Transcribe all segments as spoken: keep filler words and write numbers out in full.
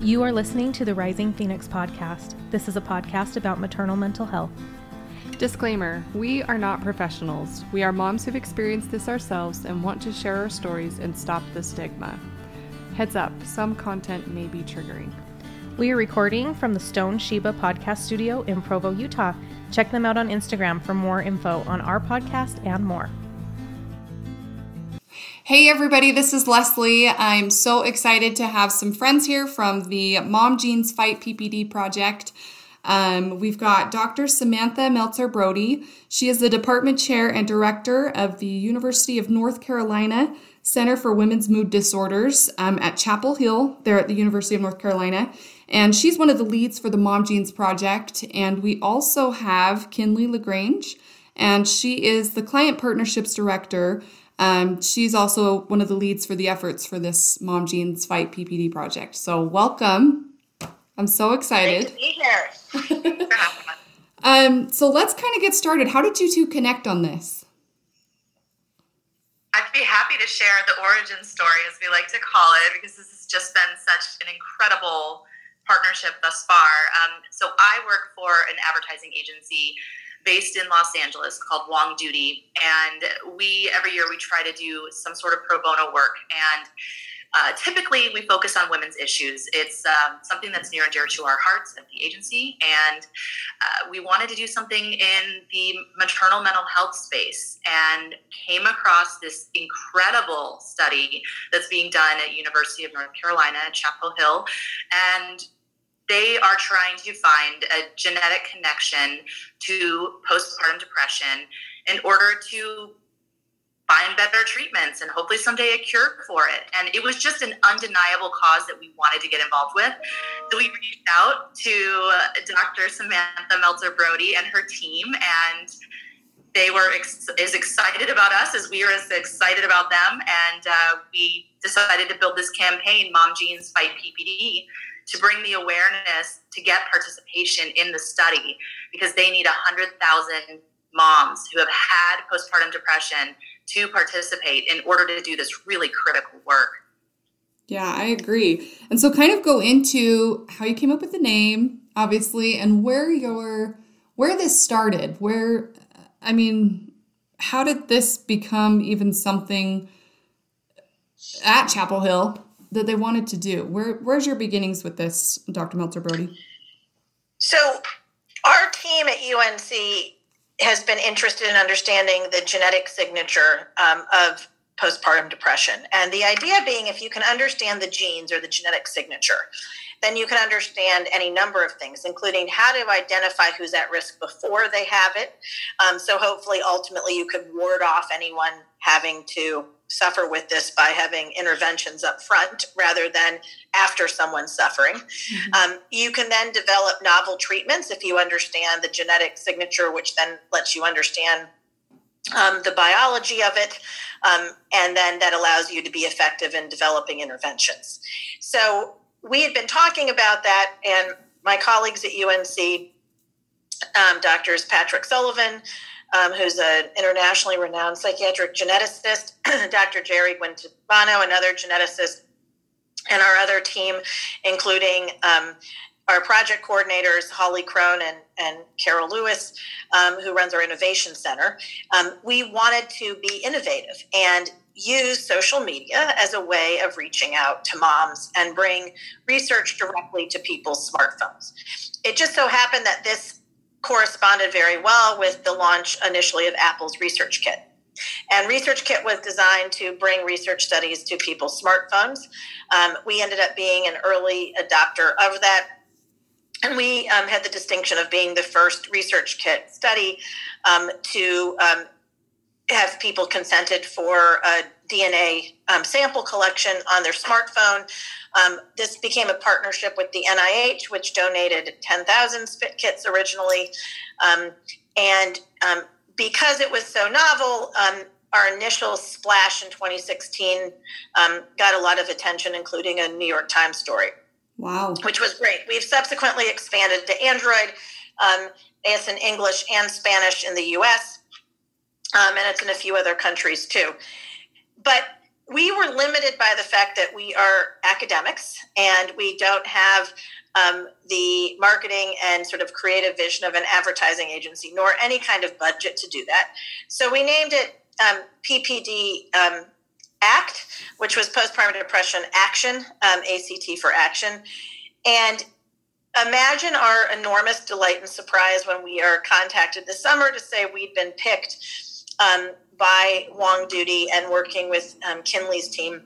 You are listening to the Rising Phoenix podcast. This is a podcast about maternal mental health. Disclaimer, we are not professionals. We are moms who've experienced this ourselves and want to share our stories and stop the stigma. Heads up, some content may be triggering. We are recording from the Stone Sheba podcast studio in Provo, Utah. Check them out on Instagram for more info on our podcast and more. Hey everybody, this is Leslie. I'm so excited to have some friends here from the MomGenes Fight P P D project. Um, we've got Doctor Samantha Meltzer-Brody. She is the department chair and director of the University of North Carolina Center for Women's Mood Disorders um, at Chapel Hill, there at the University of North Carolina. And she's one of the leads for the MomGenes project. And we also have Kinley LaGrange, and she is the client partnerships director. Um, she's also one of the leads for the efforts for this MomGenes Fight P P D project. So welcome. I'm so excited. Great to be here. um, so let's kind of get started. How did you two connect on this? I'd be happy to share the origin story, as we like to call it, because this has just been such an incredible partnership thus far. Um, so I work for an advertising agency based in Los Angeles called Wongdoody, and we every year we try to do some sort of pro bono work, and uh, typically we focus on women's issues. It's um, something that's near and dear to our hearts at the agency, and uh, we wanted to do something in the maternal mental health space and came across this incredible study that's being done at University of North Carolina, Chapel Hill, and they are trying to find a genetic connection to postpartum depression in order to find better treatments and hopefully someday a cure for it. And it was just an undeniable cause that we wanted to get involved with. So we reached out to Doctor Samantha Meltzer-Brody and her team, and they were ex- as excited about us as we were as excited about them. And uh, we decided to build this campaign, MomGenes Fight P P D, to bring the awareness, to get participation in the study, because they need one hundred thousand moms who have had postpartum depression to participate in order to do this really critical work. Yeah, I agree. And so kind of go into how you came up with the name, obviously, and where your where this started, where, I mean, how did this become even something at Chapel Hill that they wanted to do? Where, where's your beginnings with this, Doctor Meltzer-Brody? So our team at U N C has been interested in understanding the genetic signature um, of postpartum depression. And the idea being, if you can understand the genes or the genetic signature, then you can understand any number of things, including how to identify who's at risk before they have it. Um, so hopefully, ultimately, you could ward off anyone having to suffer with this by having interventions up front rather than after someone's suffering. Mm-hmm. Um, you can then develop novel treatments if you understand the genetic signature, which then lets you understand um, the biology of it. Um, and then that allows you to be effective in developing interventions. So we had been talking about that, and my colleagues at U N C, um, Doctors Patrick Sullivan, Um, who's an internationally renowned psychiatric geneticist, Doctor Jerry Guintivano, another geneticist, and our other team, including um, our project coordinators, Holly Krohn and, and Carol Lewis, um, who runs our innovation center. Um, we wanted to be innovative and use social media as a way of reaching out to moms and bring research directly to people's smartphones. It just so happened that this corresponded very well with the launch initially of Apple's Research Kit. And Research Kit was designed to bring research studies to people's smartphones. Um, we ended up being an early adopter of that. And we um, had the distinction of being the first Research Kit study um, to um, have people consented for a D N A um, sample collection on their smartphone. Um, this became a partnership with the N I H, which donated ten thousand spit kits originally. Um, and um, because it was so novel, um, our initial splash in twenty sixteen um, got a lot of attention, including a New York Times story. Wow. Which was great. We've subsequently expanded to Android. Um, it's in English and Spanish in the U S, um, and it's in a few other countries too. But we were limited by the fact that we are academics and we don't have um, the marketing and sort of creative vision of an advertising agency, nor any kind of budget to do that. So we named it um, P P D um, ACT, which was Postpartum Depression Action, um, A C T for Action. And imagine our enormous delight and surprise when we are contacted this summer to say we'd been picked um, by Wongdoody and working with um, Kinley's team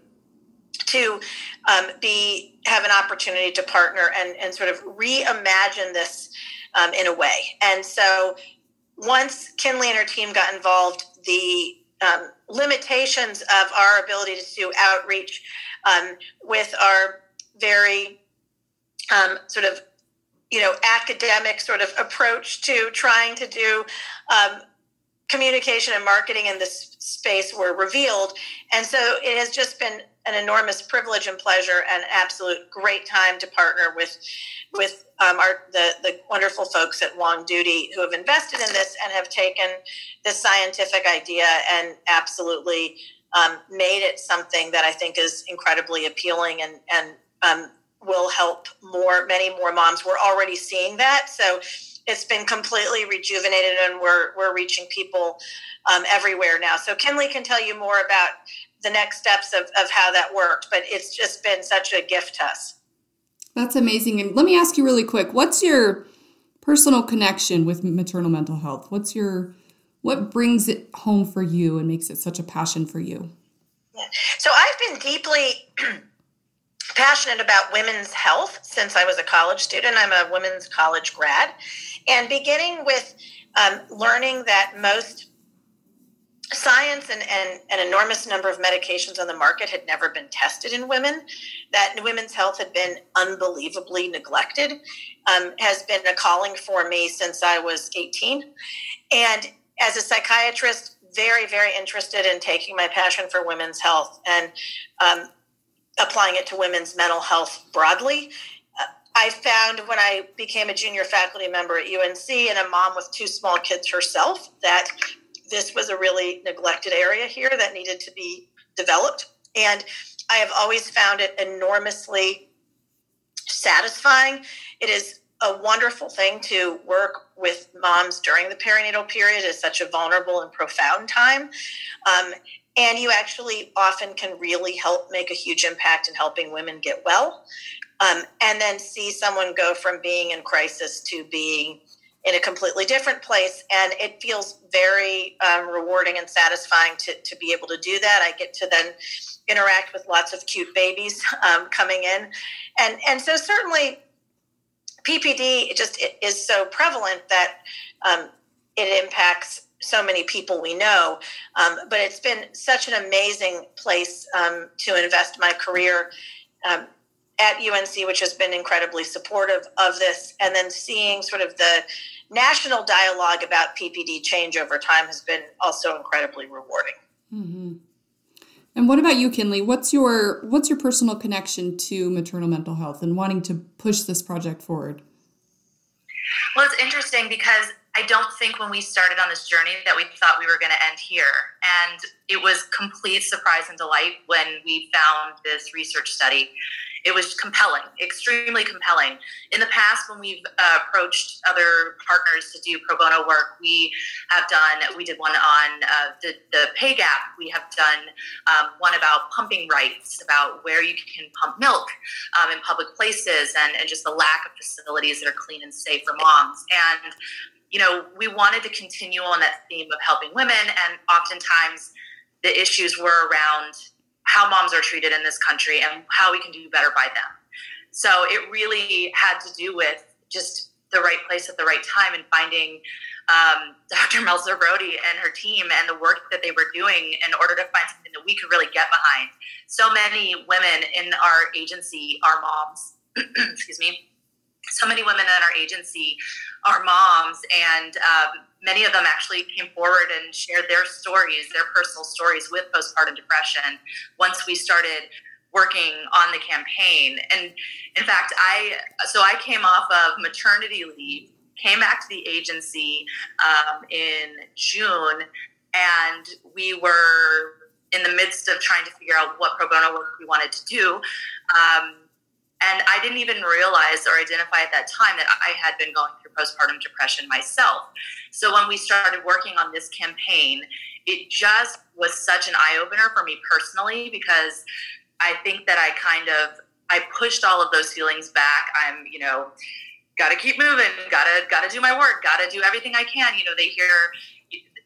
to um, be have an opportunity to partner and, and sort of reimagine this um, in a way. And so once Kinley and her team got involved, the um, limitations of our ability to do outreach um, with our very um, sort of, you know, academic sort of approach to trying to do um, communication and marketing in this space were revealed. And so it has just been an enormous privilege and pleasure and absolute great time to partner with with um, our the, the wonderful folks at Wongdoody who have invested in this and have taken this scientific idea and absolutely um, made it something that I think is incredibly appealing and, and um, will help more, many more moms. We're already seeing that. So it's been completely rejuvenated and we're we're reaching people um, everywhere now. So Kinley can tell you more about the next steps of, of how that worked, but it's just been such a gift to us. That's amazing. And let me ask you really quick, what's your personal connection with maternal mental health? What's your, what brings it home for you and makes it such a passion for you? Yeah. So I've been deeply passionate about women's health since I was a college student. I'm a women's college grad. And beginning with um, learning that most science and, and an enormous number of medications on the market had never been tested in women, that women's health had been unbelievably neglected, um, has been a calling for me since I was eighteen. And as a psychiatrist, very, very interested in taking my passion for women's health and um, applying it to women's mental health broadly. I found when I became a junior faculty member at U N C and a mom with two small kids herself, that this was a really neglected area here that needed to be developed. And I have always found it enormously satisfying. It is a wonderful thing to work with moms during the perinatal period. It's such a vulnerable and profound time. Um, And you actually often can really help make a huge impact in helping women get well, um, and then see someone go from being in crisis to being in a completely different place. And it feels very um, rewarding and satisfying to, to be able to do that. I get to then interact with lots of cute babies um, coming in. And, and so certainly P P D it just it is so prevalent that um, it impacts so many people we know, um, but it's been such an amazing place um, to invest my career um, at U N C, which has been incredibly supportive of this. And then seeing sort of the national dialogue about P P D change over time has been also incredibly rewarding. Mm-hmm. And what about you, Kinley? What's your, what's your personal connection to maternal mental health and wanting to push this project forward? Well, it's interesting because I don't think when we started on this journey that we thought we were going to end here. And it was complete surprise and delight when we found this research study. It was compelling, extremely compelling. In the past, when we've uh, approached other partners to do pro bono work, we have done, we did one on uh, the, the pay gap. We have done um, one about pumping rights, about where you can pump milk um, in public places and, and just the lack of facilities that are clean and safe for moms. And you know, we wanted to continue on that theme of helping women, and oftentimes the issues were around how moms are treated in this country and how we can do better by them. So it really had to do with just the right place at the right time and finding um, Doctor Meltzer-Brody and her team and the work that they were doing in order to find something that we could really get behind. So many women in our agency are moms, excuse me. So many women in our agency are moms, and um, many of them actually came forward and shared their stories, their personal stories with postpartum depression once we started working on the campaign. And in fact, I so I came off of maternity leave, came back to the agency um, in June, and we were in the midst of trying to figure out what pro bono work we wanted to do. Um, and I didn't even realize or identify at that time that I had been going through postpartum depression myself. So when we started working on this campaign, it just was such an eye-opener for me personally, because I think that I kind of, I pushed all of those feelings back. I'm, you know, got to keep moving, got to, got to do my work, got to do everything I can. You know, they hear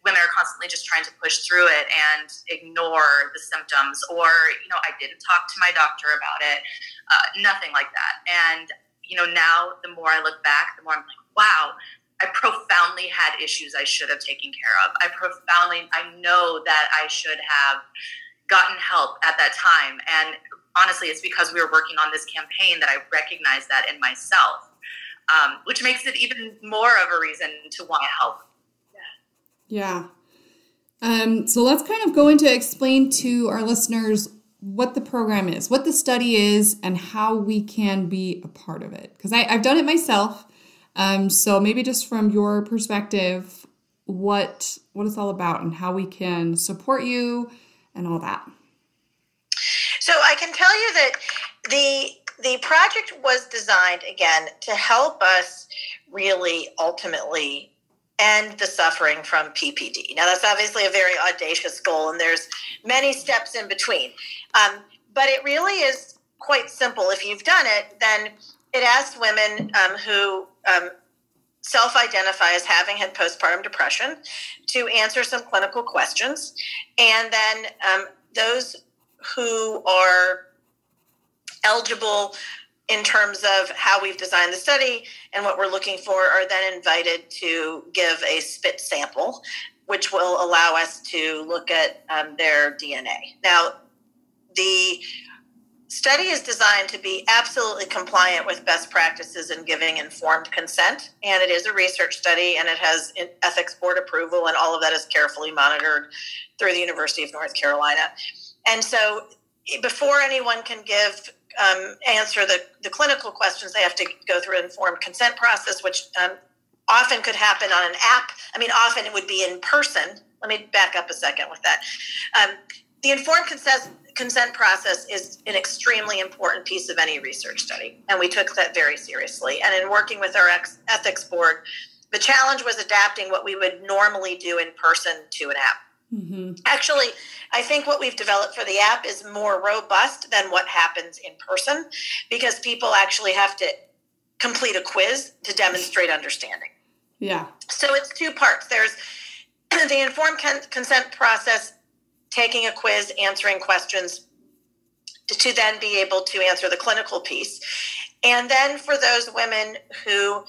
women are constantly just trying to push through it and ignore the symptoms, or, you know, I didn't talk to my doctor about it, uh, nothing like that. And, you know, now the more I look back, the more I'm like, wow, I profoundly had issues I should have taken care of. I profoundly, I know that I should have gotten help at that time. And honestly, it's because we were working on this campaign that I recognized that in myself, um, which makes it even more of a reason to want to help. Yeah. Um, so let's kind of go into explain to our listeners what the program is, what the study is, and how we can be a part of it. Because I've done it myself. Um, so maybe just from your perspective, what what it's all about and how we can support you and all that. So I can tell you that the the project was designed, again, to help us really ultimately end the suffering from P P D. Now, that's obviously a very audacious goal, and there's many steps in between. Um, but it really is quite simple. If you've done it, then it asks women um, who um, self-identify as having had postpartum depression to answer some clinical questions. And then um, those who are eligible in terms of how we've designed the study and what we're looking for are then invited to give a spit sample, which will allow us to look at um, their D N A. Now, the study is designed to be absolutely compliant with best practices in giving informed consent, and it is a research study, and it has ethics board approval, and all of that is carefully monitored through the University of North Carolina. And so before anyone can give Um, answer the, the clinical questions, they have to go through an informed consent process, which um, often could happen on an app. I mean, often it would be in person. Let me back up a second with that. Um, the informed consent, consent process is an extremely important piece of any research study, and we took that very seriously. And in working with our ex- ethics board, the challenge was adapting what we would normally do in person to an app. Mm-hmm. Actually, I think what we've developed for the app is more robust than what happens in person, because people actually have to complete a quiz to demonstrate understanding. Yeah. So it's two parts. There's the informed consent process, taking a quiz, answering questions to, to then be able to answer the clinical piece. And then for those women who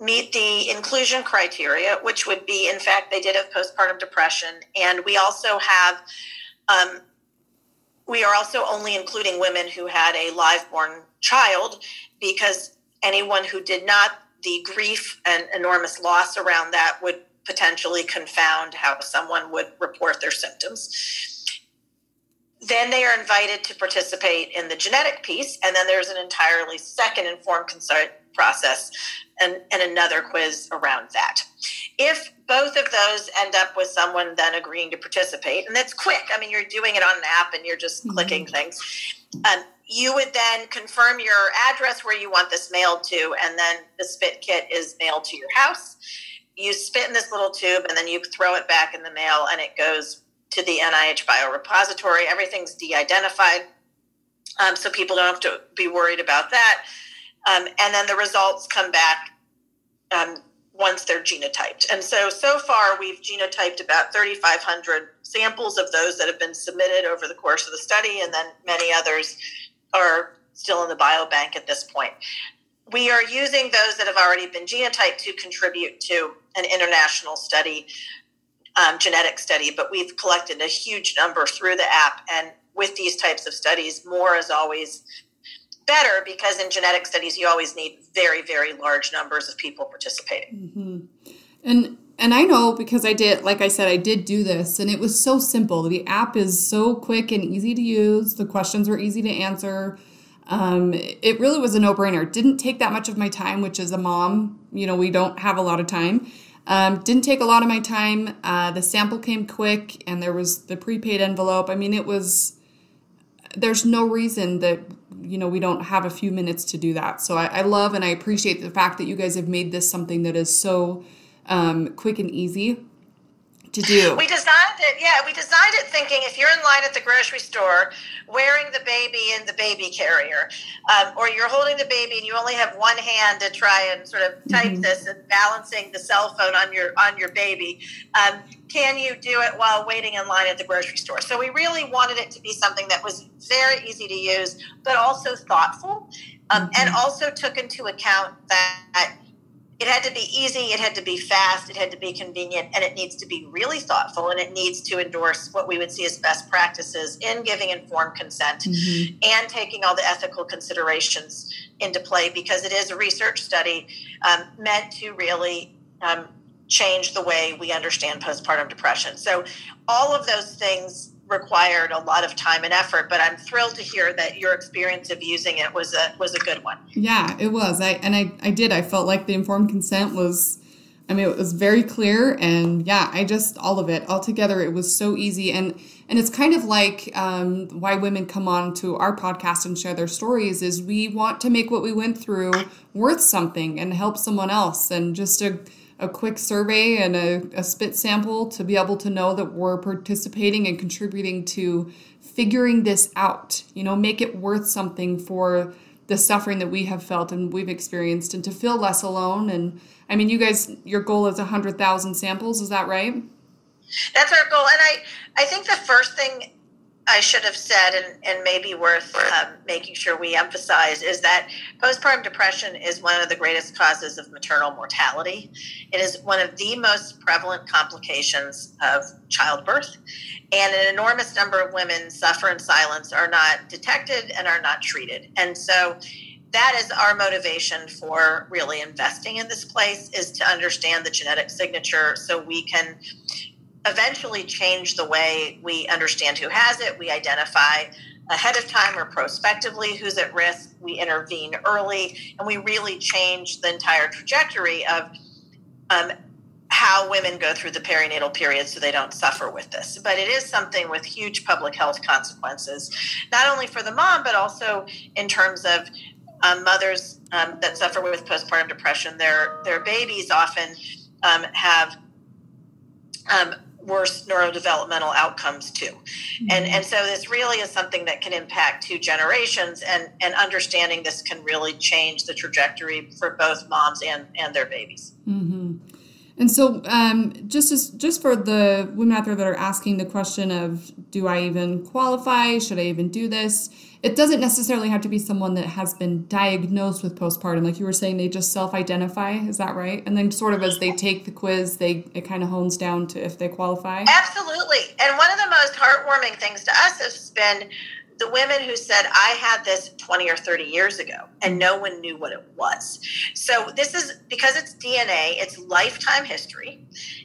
meet the inclusion criteria, which would be, in fact, they did have postpartum depression. And we also have, um, we are also only including women who had a live-born child, because anyone who did not, the grief and enormous loss around that would potentially confound how someone would report their symptoms. Then they are invited to participate in the genetic piece, and then there's an entirely second informed consent process and, and another quiz around that. If both of those end up with someone then agreeing to participate, and that's quick, I mean, you're doing it on an app and you're just mm-hmm. clicking things, um, you would then confirm your address where you want this mailed to, and then the spit kit is mailed to your house. You spit in this little tube, and then you throw it back in the mail, and it goes to the N I H biorepository. Everything's de-identified, um, so people don't have to be worried about that. Um, and then the results come back um, once they're genotyped. And so, so far, we've genotyped about thirty-five hundred samples of those that have been submitted over the course of the study, and then many others are still in the biobank at this point. We are using those that have already been genotyped to contribute to an international study, Um, genetic study, but we've collected a huge number through the app. And with these types of studies, more is always better, because in genetic studies, you always need very, very large numbers of people participating. Mm-hmm. And and I know, because I did, like I said, I did do this, and it was so simple. The app is so quick and easy to use. The questions were easy to answer. Um, it really was a no-brainer. It didn't take that much of my time, which as a mom, you know, we don't have a lot of time. Um, didn't take a lot of my time. Uh, the sample came quick, and there was the prepaid envelope. I mean, it was, there's no reason that, you know, we don't have a few minutes to do that. So I, I love and I appreciate the fact that you guys have made this something that is so um, quick and easy to do. We designed it, yeah, we designed it thinking if you're in line at the grocery store wearing the baby in the baby carrier, um, or you're holding the baby and you only have one hand to try and sort of type mm-hmm. this and balancing the cell phone on your on your baby, um, can you do it while waiting in line at the grocery store? So we really wanted it to be something that was very easy to use, but also thoughtful, um, mm-hmm. and also took into account that it had to be easy, it had to be fast, it had to be convenient, and it needs to be really thoughtful, and it needs to endorse what we would see as best practices in giving informed consent mm-hmm. and taking all the ethical considerations into play, because it is a research study um, meant to really um, change the way we understand postpartum depression. So all of those things required a lot of time and effort, but I'm thrilled to hear that your experience of using it was a was a good one. Yeah, it was. I and I, I did. I felt like the informed consent was, I mean, it was very clear, and yeah, I just, all of it, all together, it was so easy. And and it's kind of like um, why women come on to our podcast and share their stories is we want to make what we went through worth something and help someone else, and just a a quick survey and a, a spit sample to be able to know that we're participating and contributing to figuring this out, you know, make it worth something for the suffering that we have felt and we've experienced, and to feel less alone. And I mean, you guys, your goal is one hundred thousand samples. Is that right? That's our goal. And I, I think the first thing I should have said, and, and maybe worth um, making sure we emphasize, is that postpartum depression is one of the greatest causes of maternal mortality. It is one of the most prevalent complications of childbirth, and an enormous number of women suffer in silence, are not detected, and are not treated. And so that is our motivation for really investing in this place, is to understand the genetic signature so we can eventually change the way we understand who has it. We identify ahead of time or prospectively who's at risk. We intervene early, and we really change the entire trajectory of um, how women go through the perinatal period so they don't suffer with this. But it is something with huge public health consequences, not only for the mom, but also in terms of um, mothers um, that suffer with postpartum depression. Their, their babies often um, have um, worse neurodevelopmental outcomes too. And and so this really is something that can impact two generations, and, and understanding this can really change the trajectory for both moms and, and their babies. Mm-hmm. And so um, just as, just for the women out there that are asking the question of, do I even qualify? Should I even do this? It doesn't necessarily have to be someone that has been diagnosed with postpartum. Like you were saying, they just self-identify. Is that right? And then sort of as they take the quiz, they it kind of hones down to if they qualify. Absolutely. And one of the most heartwarming things to us has been the women who said, I had this twenty or thirty years ago, and no one knew what it was. So this is, because it's D N A, it's lifetime history.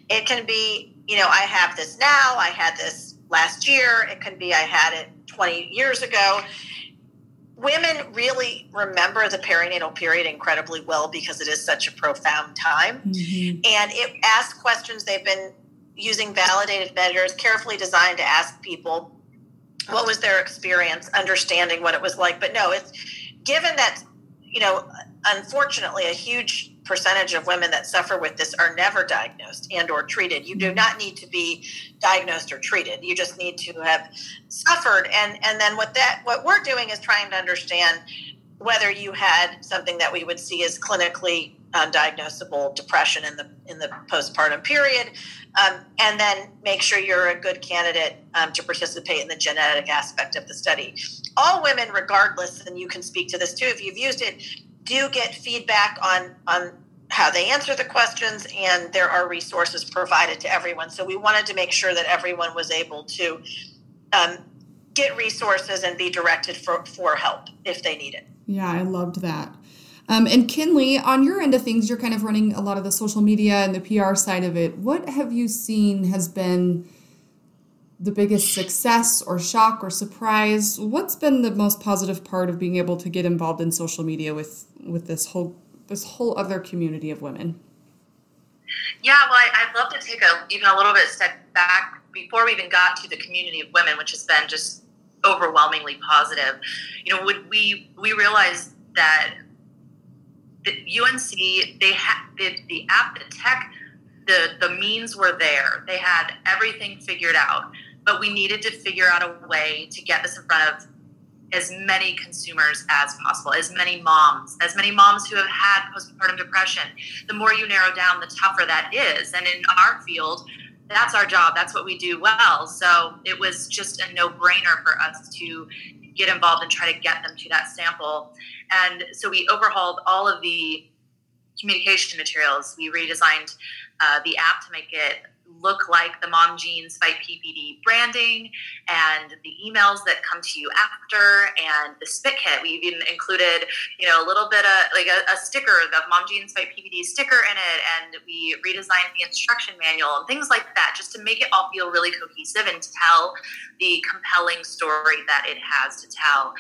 It can be, you know, I have this now, I had this last year. It can be I had it twenty years ago. Women really remember the perinatal period incredibly well because it is such a profound time. Mm-hmm. And it asks questions. They've been using validated measures carefully designed to ask people, what was their experience, understanding what it was like. But no, it's given that, you know, unfortunately, a huge percentage of women that suffer with this are never diagnosed and or treated. You do not need to be diagnosed or treated. You just need to have suffered. And, and then what that what we're doing is trying to understand whether you had something that we would see as clinically undiagnosable depression in the in the postpartum period, um, and then make sure you're a good candidate um, to participate in the genetic aspect of the study. All women, regardless, and you can speak to this too if you've used it, do get feedback on on how they answer the questions, and there are resources provided to everyone. So we wanted to make sure that everyone was able to um, get resources and be directed for, for help if they need it. Yeah, I loved that. Um, and Kinley, on your end of things, you're kind of running a lot of the social media and the P R side of it. What have you seen has been the biggest success or shock or surprise? What's been the most positive part of being able to get involved in social media with, with this whole this whole other community of women? Yeah, well, I, I'd love to take a even a little bit step back before we even got to the community of women, which has been just overwhelmingly positive. You know, would we we realized that the U N C, they had the, the app, the tech, the the means were there. They had everything figured out, but we needed to figure out a way to get this in front of as many consumers as possible, as many moms, as many moms who have had postpartum depression. The more you narrow down, the tougher that is. And in our field, that's our job. That's what we do well. So it was just a no-brainer for us to get involved and try to get them to that sample. And so we overhauled all of the communication materials. We redesigned uh, the app to make it look like the MomGenes Fight P P D branding, and the emails that come to you after, and the spit kit. We even included, you know, a little bit of like a, a sticker, the MomGenes Fight P P D sticker in it, and we redesigned the instruction manual and things like that, just to make it all feel really cohesive and tell the compelling story that it has to tell.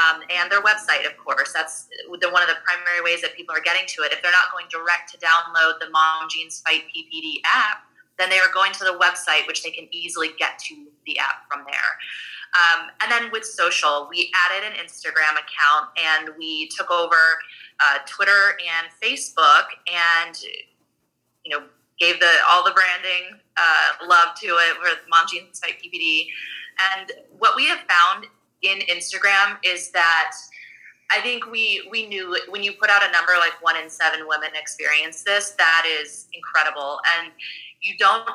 Um, and their website, of course, that's the, one of the primary ways that people are getting to it. If they're not going direct to download the MomGenes Fight P P D app, then they are going to the website, which they can easily get to the app from there. Um, and then with social, we added an Instagram account, and we took over uh, Twitter and Facebook, and you know, gave the all the branding uh, love to it with MomGenes Fight P P D. And what we have found in Instagram is that I think we we knew when you put out a number like one in seven women experience this, that is incredible. And you don't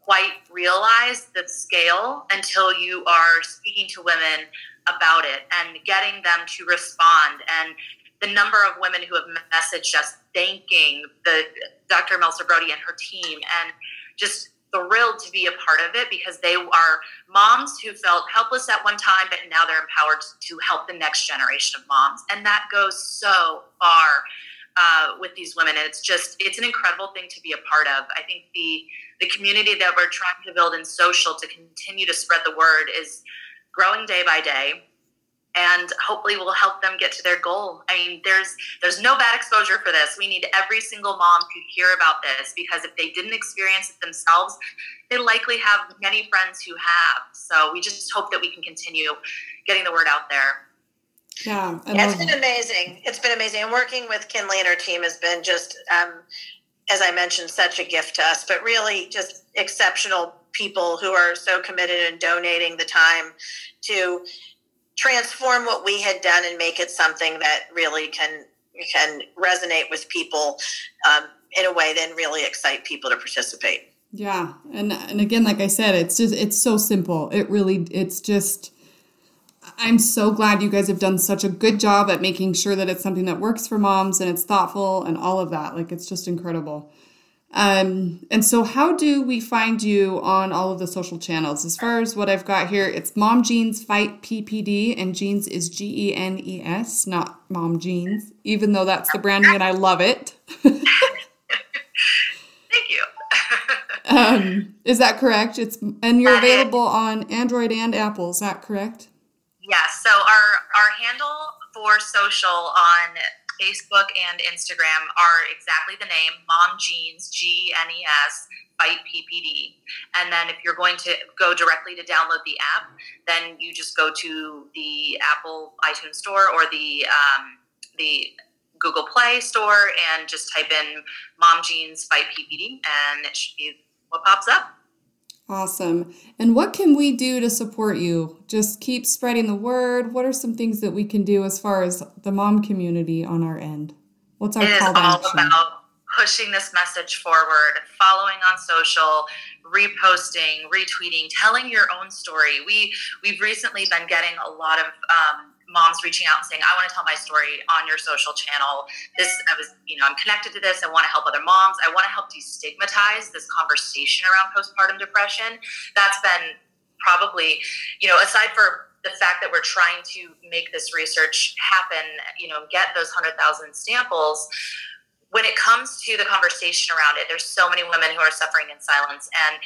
quite realize the scale until you are speaking to women about it and getting them to respond. And the number of women who have messaged us thanking the Doctor Meltzer-Brody and her team, and just thrilled to be a part of it, because they are moms who felt helpless at one time, but now they're empowered to help the next generation of moms. And that goes so far Uh, with these women, and it's just, it's an incredible thing to be a part of. I think the the community that we're trying to build in social to continue to spread the word is growing day by day, and hopefully will help them get to their goal. I mean, there's there's no bad exposure for this. We need every single mom to hear about this, because if they didn't experience it themselves, they likely have many friends who have. So we just hope that we can continue getting the word out there. Yeah, yeah, it's been amazing. It's been amazing. And working with Kinley and her team has been just, um, as I mentioned, such a gift to us, but really just exceptional people who are so committed and donating the time to transform what we had done and make it something that really can can resonate with people um, in a way that really excite people to participate. Yeah. And and again, like I said, it's just, it's so simple. It really, it's just... I'm so glad you guys have done such a good job at making sure that it's something that works for moms, and it's thoughtful and all of that. Like, it's just incredible. Um, and so how do we find you on all of the social channels? As far as what I've got here, it's MomGenes Fight P P D, and Genes is G E N E S, not MomGenes, even though that's the branding and I love it. Thank you. um, is that correct? It's and you're available on Android and Apple. Is that correct? Yeah, so our, our handle for social on Facebook and Instagram are exactly the name, MomGenes, G E N E S, Fight P P D. And then if you're going to go directly to download the app, then you just go to the Apple iTunes Store or the um, the Google Play Store and just type in MomGenes Fight P P D, and it should be what pops up. Awesome. And what can we do to support you? Just keep spreading the word. What are some things that we can do as far as the mom community on our end? What's our call to action? It is all about pushing this message forward, following on social, reposting, retweeting, telling your own story. We, we've recently been getting a lot of um, moms reaching out and saying, I want to tell my story on your social channel. This, I was, you know, I'm connected to this. I want to help other moms. I want to help destigmatize this conversation around postpartum depression. That's been probably, you know, aside for the fact that we're trying to make this research happen, you know, get those one hundred thousand samples. When it comes to the conversation around it, there's so many women who are suffering in silence, and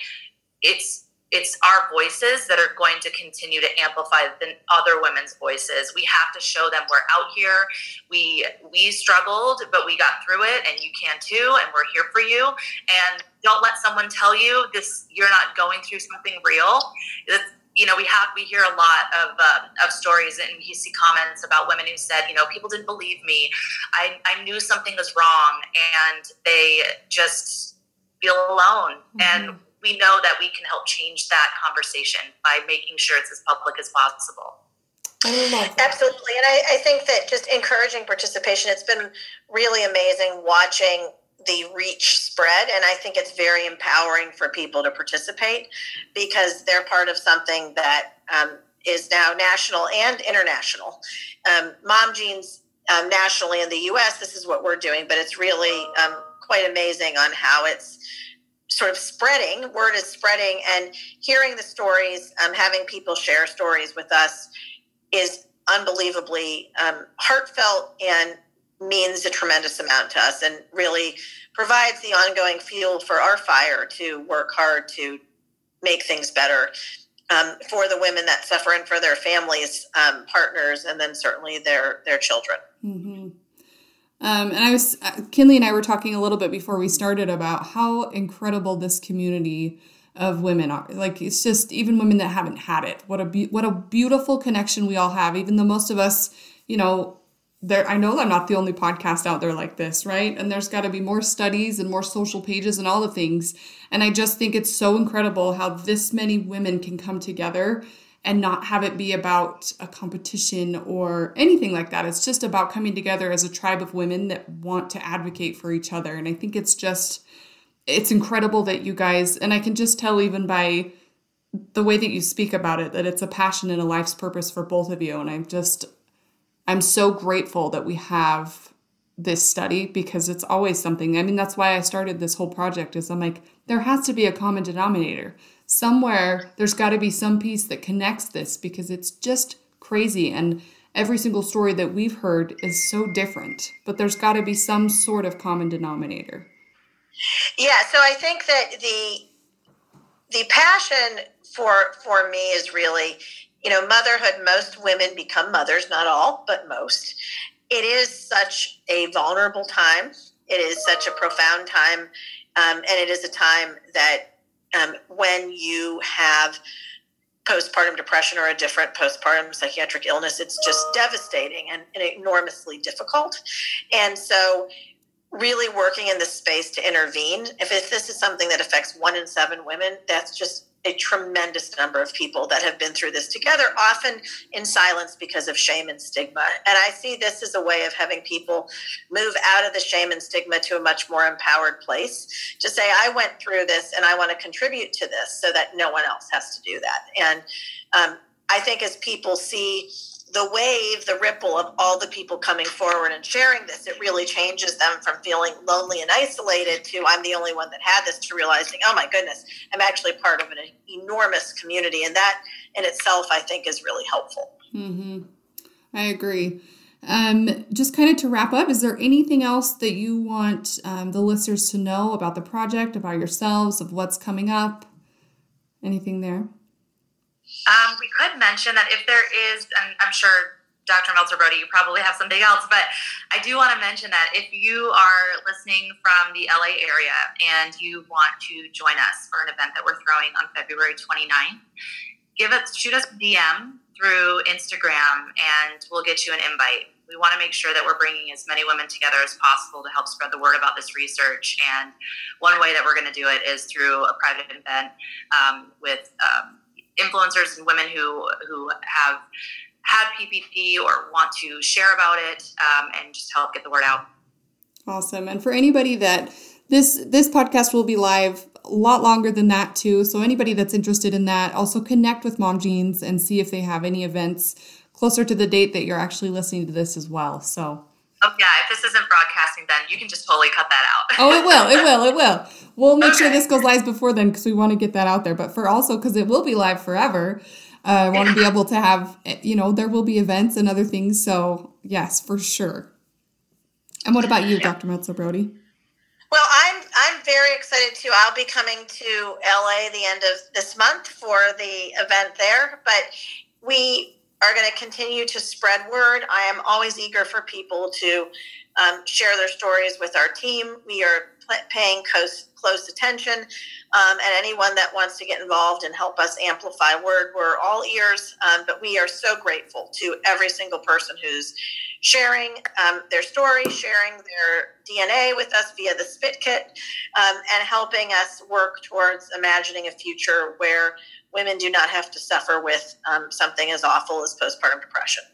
it's, it's our voices that are going to continue to amplify the other women's voices. We have to show them we're out here. We we struggled, but we got through it, and you can too, and we're here for you. And don't let someone tell you this, you're not going through something real. It's, you know, we have, we hear a lot of uh, of stories, and you see comments about women who said, you know, people didn't believe me. I, I knew something was wrong, and they just feel alone. Mm-hmm. And we know that we can help change that conversation by making sure it's as public as possible. Absolutely. And I, I think that just encouraging participation, it's been really amazing watching the reach spread, and I think it's very empowering for people to participate because they're part of something that um, is now national and international. Um, MomGenes um, nationally in the U S, this is what we're doing, but it's really um, quite amazing on how it's sort of spreading, word is spreading, and hearing the stories, um, having people share stories with us is unbelievably um, heartfelt and means a tremendous amount to us and really provides the ongoing fuel for our fire to work hard to make things better um, for the women that suffer and for their families, um, partners, and then certainly their, their children. Mm-hmm. Um, and I was, Kinley and I were talking a little bit before we started about how incredible this community of women are. Like, it's just even women that haven't had it. What a be- what a beautiful connection we all have. Even though most of us, you know, there, I know I'm not the only podcast out there like this, right? And there's got to be more studies and more social pages and all the things. And I just think it's so incredible how this many women can come together and not have it be about a competition or anything like that. It's just about coming together as a tribe of women that want to advocate for each other. And I think it's just, it's incredible that you guys, and I can just tell even by the way that you speak about it, that it's a passion and a life's purpose for both of you. And I'm just, I'm so grateful that we have this study because it's always something. I mean, that's why I started this whole project is I'm like, there has to be a common denominator. Somewhere there's got to be some piece that connects this because it's just crazy. And every single story that we've heard is so different, but there's got to be some sort of common denominator. Yeah. So I think that the, the passion for, for me is really, you know, motherhood. Most women become mothers, not all, but most. It is such a vulnerable time. It is such a profound time. Um, and it is a time that, Um, when you have postpartum depression or a different postpartum psychiatric illness, it's just devastating and, and enormously difficult. And so really working in this space to intervene, if it, this is something that affects one in seven women, that's just a tremendous number of people that have been through this together, often in silence because of shame and stigma. And I see this as a way of having people move out of the shame and stigma to a much more empowered place to say, I went through this and I want to contribute to this so that no one else has to do that. And um, I think as people see the wave, the ripple of all the people coming forward and sharing this, it really changes them from feeling lonely and isolated to I'm the only one that had this to realizing, oh my goodness, I'm actually part of an enormous community. And that in itself, I think, is really helpful. Mm-hmm. I agree. Um, just kind of to wrap up, is there anything else that you want um, the listeners to know about the project, about yourselves, of what's coming up? Anything there? Um, we could mention that if there is, and I'm sure Doctor Meltzer-Brody, you probably have something else, but I do want to mention that if you are listening from the L A area and you want to join us for an event that we're throwing on February twenty-ninth, give us, shoot us a D M through Instagram and we'll get you an invite. We want to make sure that we're bringing as many women together as possible to help spread the word about this research. And one way that we're going to do it is through a private event um, with um, influencers and women who who have had P P D or want to share about it um, and just help get the word out. Awesome. And for anybody that this this podcast will be live a lot longer than that too. So anybody that's interested in that, also connect with MomGenes and see if they have any events closer to the date that you're actually listening to this as well. So oh yeah, if this isn't broadcasting, then you can just totally cut that out. Oh, it will, it will, it will. We'll make okay. sure this goes live before then because we want to get that out there. But for also, because it will be live forever, I uh, want to yeah. be able to have, you know, there will be events and other things. So yes, for sure. And what about you, yeah. Doctor Meltzer-Brody? Well, I'm I'm very excited too. I'll be coming to L A the end of this month for the event there, but we are going to continue to spread word. I am always eager for people to um, share their stories with our team. We are paying close, close attention, um, and anyone that wants to get involved and help us amplify word, we're all ears, um, but we are so grateful to every single person who's sharing um, their story, sharing their D N A with us via the spit kit, um, and helping us work towards imagining a future where women do not have to suffer with um, something as awful as postpartum depression.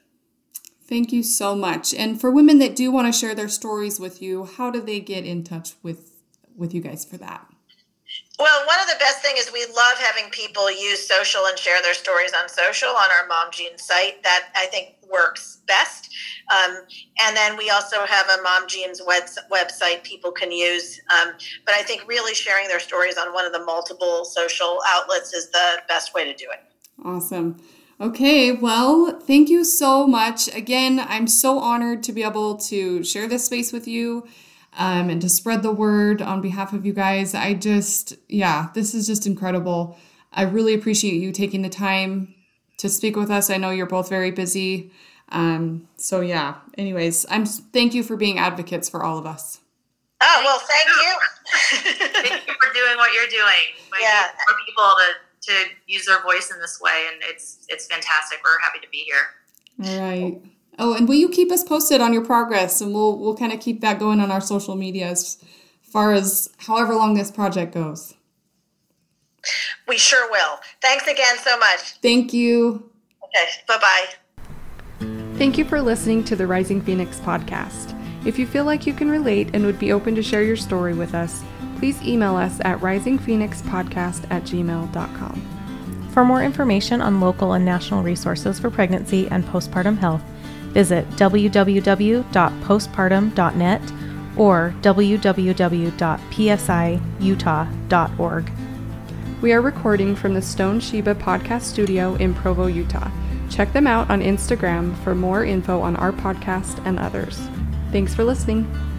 Thank you so much. And for women that do want to share their stories with you, how do they get in touch with, with you guys for that? Well, one of the best things is we love having people use social and share their stories on social on our MomGenes site. That, I think, works best. Um, and then we also have a MomGenes web, website people can use. Um, but I think really sharing their stories on one of the multiple social outlets is the best way to do it. Awesome. Okay, well, thank you so much. Again, I'm so honored to be able to share this space with you. Um, and to spread the word on behalf of you guys. I just, yeah, this is just incredible. I really appreciate you taking the time to speak with us. I know you're both very busy. Um, so yeah, anyways, I'm thank you for being advocates for all of us. Oh, well, thank you. Thank you for doing what you're doing. We yeah. need for people to, to use their voice in this way, and it's, it's fantastic. We're happy to be here. All right. Oh, and will you keep us posted on your progress? And we'll we'll kind of keep that going on our social media as far as however long this project goes. We sure will. Thanks again so much. Thank you. Okay, bye-bye. Thank you for listening to the Rising Phoenix podcast. If you feel like you can relate and would be open to share your story with us, please email us at rising phoenix podcast at gmail dot com. For more information on local and national resources for pregnancy and postpartum health, visit w w w dot postpartum dot net or w w w dot p s i utah dot org. We are recording from the Stone Sheba podcast studio in Provo, Utah. Check them out on Instagram for more info on our podcast and others. Thanks for listening.